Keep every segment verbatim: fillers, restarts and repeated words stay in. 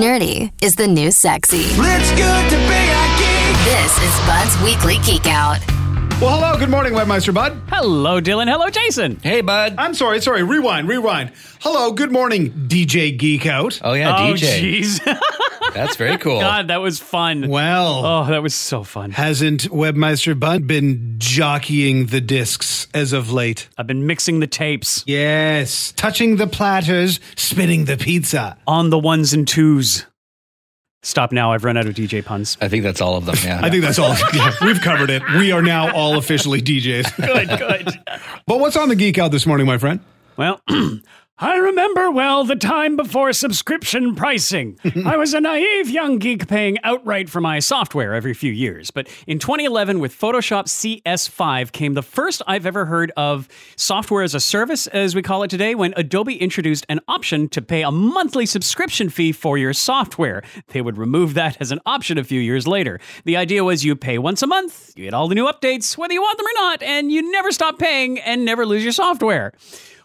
Nerdy is the new sexy. It's good to be a geek. This is Bud's Weekly Geek Out. Well, hello. Good morning, Webmeister Bud. Hello, Dylan. Hello, Jason. Hey, Bud. I'm sorry. Sorry. Rewind. Rewind. Hello. Good morning, D J Geek Out. Oh, yeah, oh, D J. Jeez. That's very cool. God, that was fun. Well. Oh, that was so fun. Hasn't Webmeister Bud been jockeying the discs as of late? I've been mixing the tapes. Yes. Touching the platters, spinning the pizza. On the ones and twos. Stop now. I've run out of D J puns. I think that's all of them. Yeah, I think that's all. Yeah, we've covered it. We are now all officially D Js. Good, good. But what's on the Geek Out this morning, my friend? Well, I remember well the time before subscription pricing. I was a naive young geek paying outright for my software every few years. But in twenty eleven, with Photoshop C S five came the first I've ever heard of software as a service, as we call it today, when Adobe introduced an option to pay a monthly subscription fee for your software. They would remove that as an option a few years later. The idea was you pay once a month, you get all the new updates, whether you want them or not, and you never stop paying and never lose your software.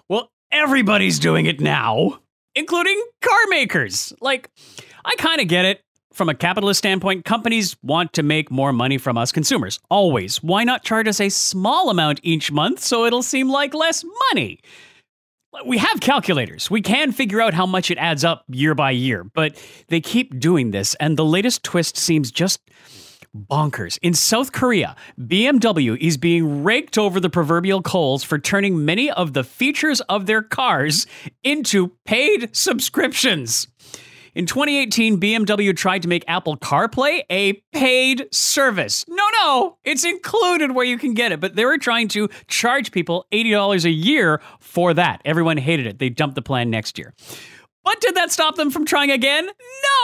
Well, everybody's doing it now, including car makers. Like, I kind of get it. From a capitalist standpoint, companies want to make more money from us consumers. Always. Why not charge us a small amount each month so it'll seem like less money? We have calculators. We can figure out how much it adds up year by year, but they keep doing this, and the latest twist seems just bonkers. In South Korea, B M W is being raked over the proverbial coals for turning many of the features of their cars into paid subscriptions. In twenty eighteen, B M W tried to make Apple CarPlay a paid service. No, no, it's included where you can get it, but they were trying to charge people eighty dollars a year for that. Everyone hated it. They dumped the plan next year. But did that stop them from trying again?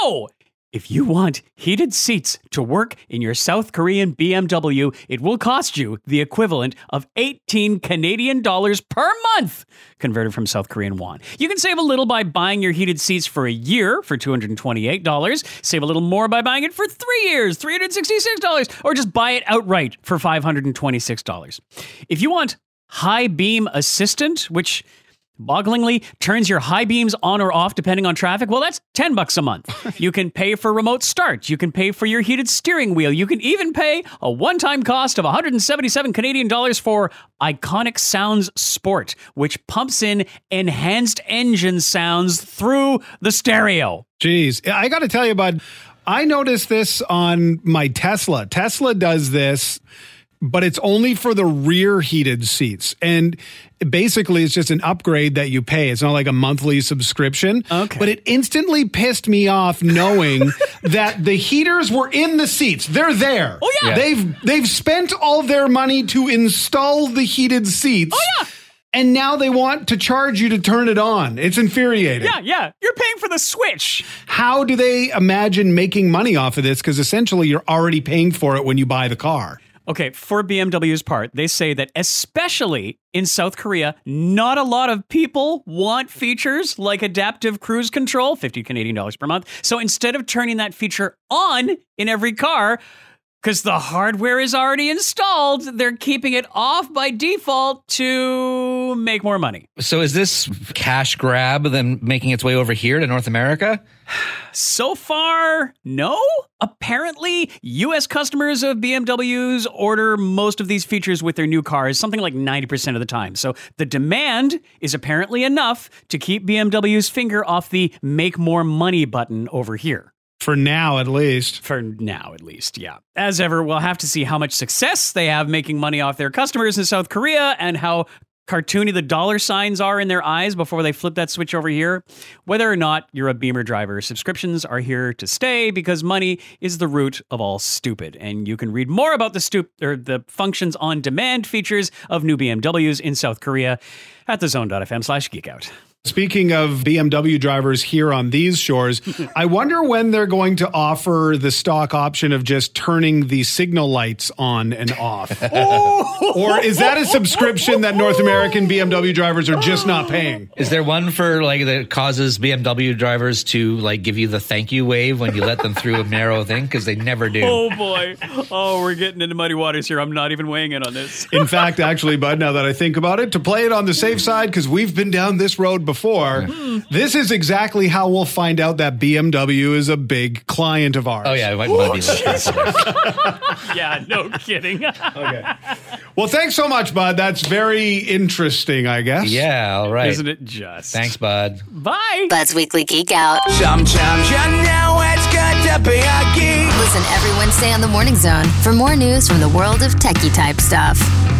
No! If you want heated seats to work in your South Korean B M W, it will cost you the equivalent of eighteen Canadian dollars per month, converted from South Korean won. You can save a little by buying your heated seats for a year for two hundred twenty-eight dollars, save a little more by buying it for three years, three hundred sixty-six dollars, or just buy it outright for five hundred twenty-six dollars. If you want High Beam Assistant, which bogglingly turns your high beams on or off depending on traffic, well, that's ten bucks a month. You can pay for remote start. You can pay for your heated steering wheel. You can even pay a one-time cost of one hundred seventy-seven Canadian dollars for Iconic Sounds Sport, which pumps in enhanced engine sounds through the stereo. Jeez, I got to tell you, Bud, I noticed this on my Tesla. Tesla does this, but it's only for the rear heated seats. And basically, it's just an upgrade that you pay. It's not like a monthly subscription. Okay. But it instantly pissed me off knowing that the heaters were in the seats. They're there. Oh, yeah. yeah. They've they've spent all their money to install the heated seats. Oh, yeah. And now they want to charge you to turn it on. It's infuriating. Yeah, yeah. You're paying for the switch. How do they imagine making money off of this? Because essentially, you're already paying for it when you buy the car. Okay, for B M W's part, they say that especially in South Korea, not a lot of people want features like adaptive cruise control, fifty Canadian dollars per month. So instead of turning that feature on in every car, because the hardware is already installed, they're keeping it off by default to make more money. So is this cash grab then making its way over here to North America? So far, no. Apparently, U S customers of B M Ws order most of these features with their new cars, something like ninety percent of the time. So the demand is apparently enough to keep B M W's finger off the make more money button over here. For now, at least. For now, at least, yeah. As ever, we'll have to see how much success they have making money off their customers in South Korea and how cartoony the dollar signs are in their eyes before they flip that switch over here. Whether or not you're a Beamer driver, subscriptions are here to stay because money is the root of all stupid. And you can read more about the stup- or the functions on demand features of new B M Ws in South Korea at the zone dot f m slash geek out. Speaking of B M W drivers here on these shores, I wonder when they're going to offer the stock option of just turning the signal lights on and off. Oh! Or is that a subscription that North American B M W drivers are just not paying? Is there one for like that causes B M W drivers to like give you the thank you wave when you let them through a narrow thing? Because they never do. Oh, boy. Oh, we're getting into muddy waters here. I'm not even weighing in on this. In fact, actually, Bud, now that I think about it, to play it on the safe side, because we've been down this road before. Yeah. This is exactly how we'll find out that B M W is a big client of ours. Oh, yeah. It might well be yeah, no kidding. Okay. Well, thanks so much, Bud. That's very interesting, I guess. Yeah, all right. Isn't it just? Thanks, Bud. Bye. Bud's Weekly Geek Out. Sometimes you know it's good to be a geek. Listen every Wednesday on The Morning Zone for more news from the world of techie type stuff.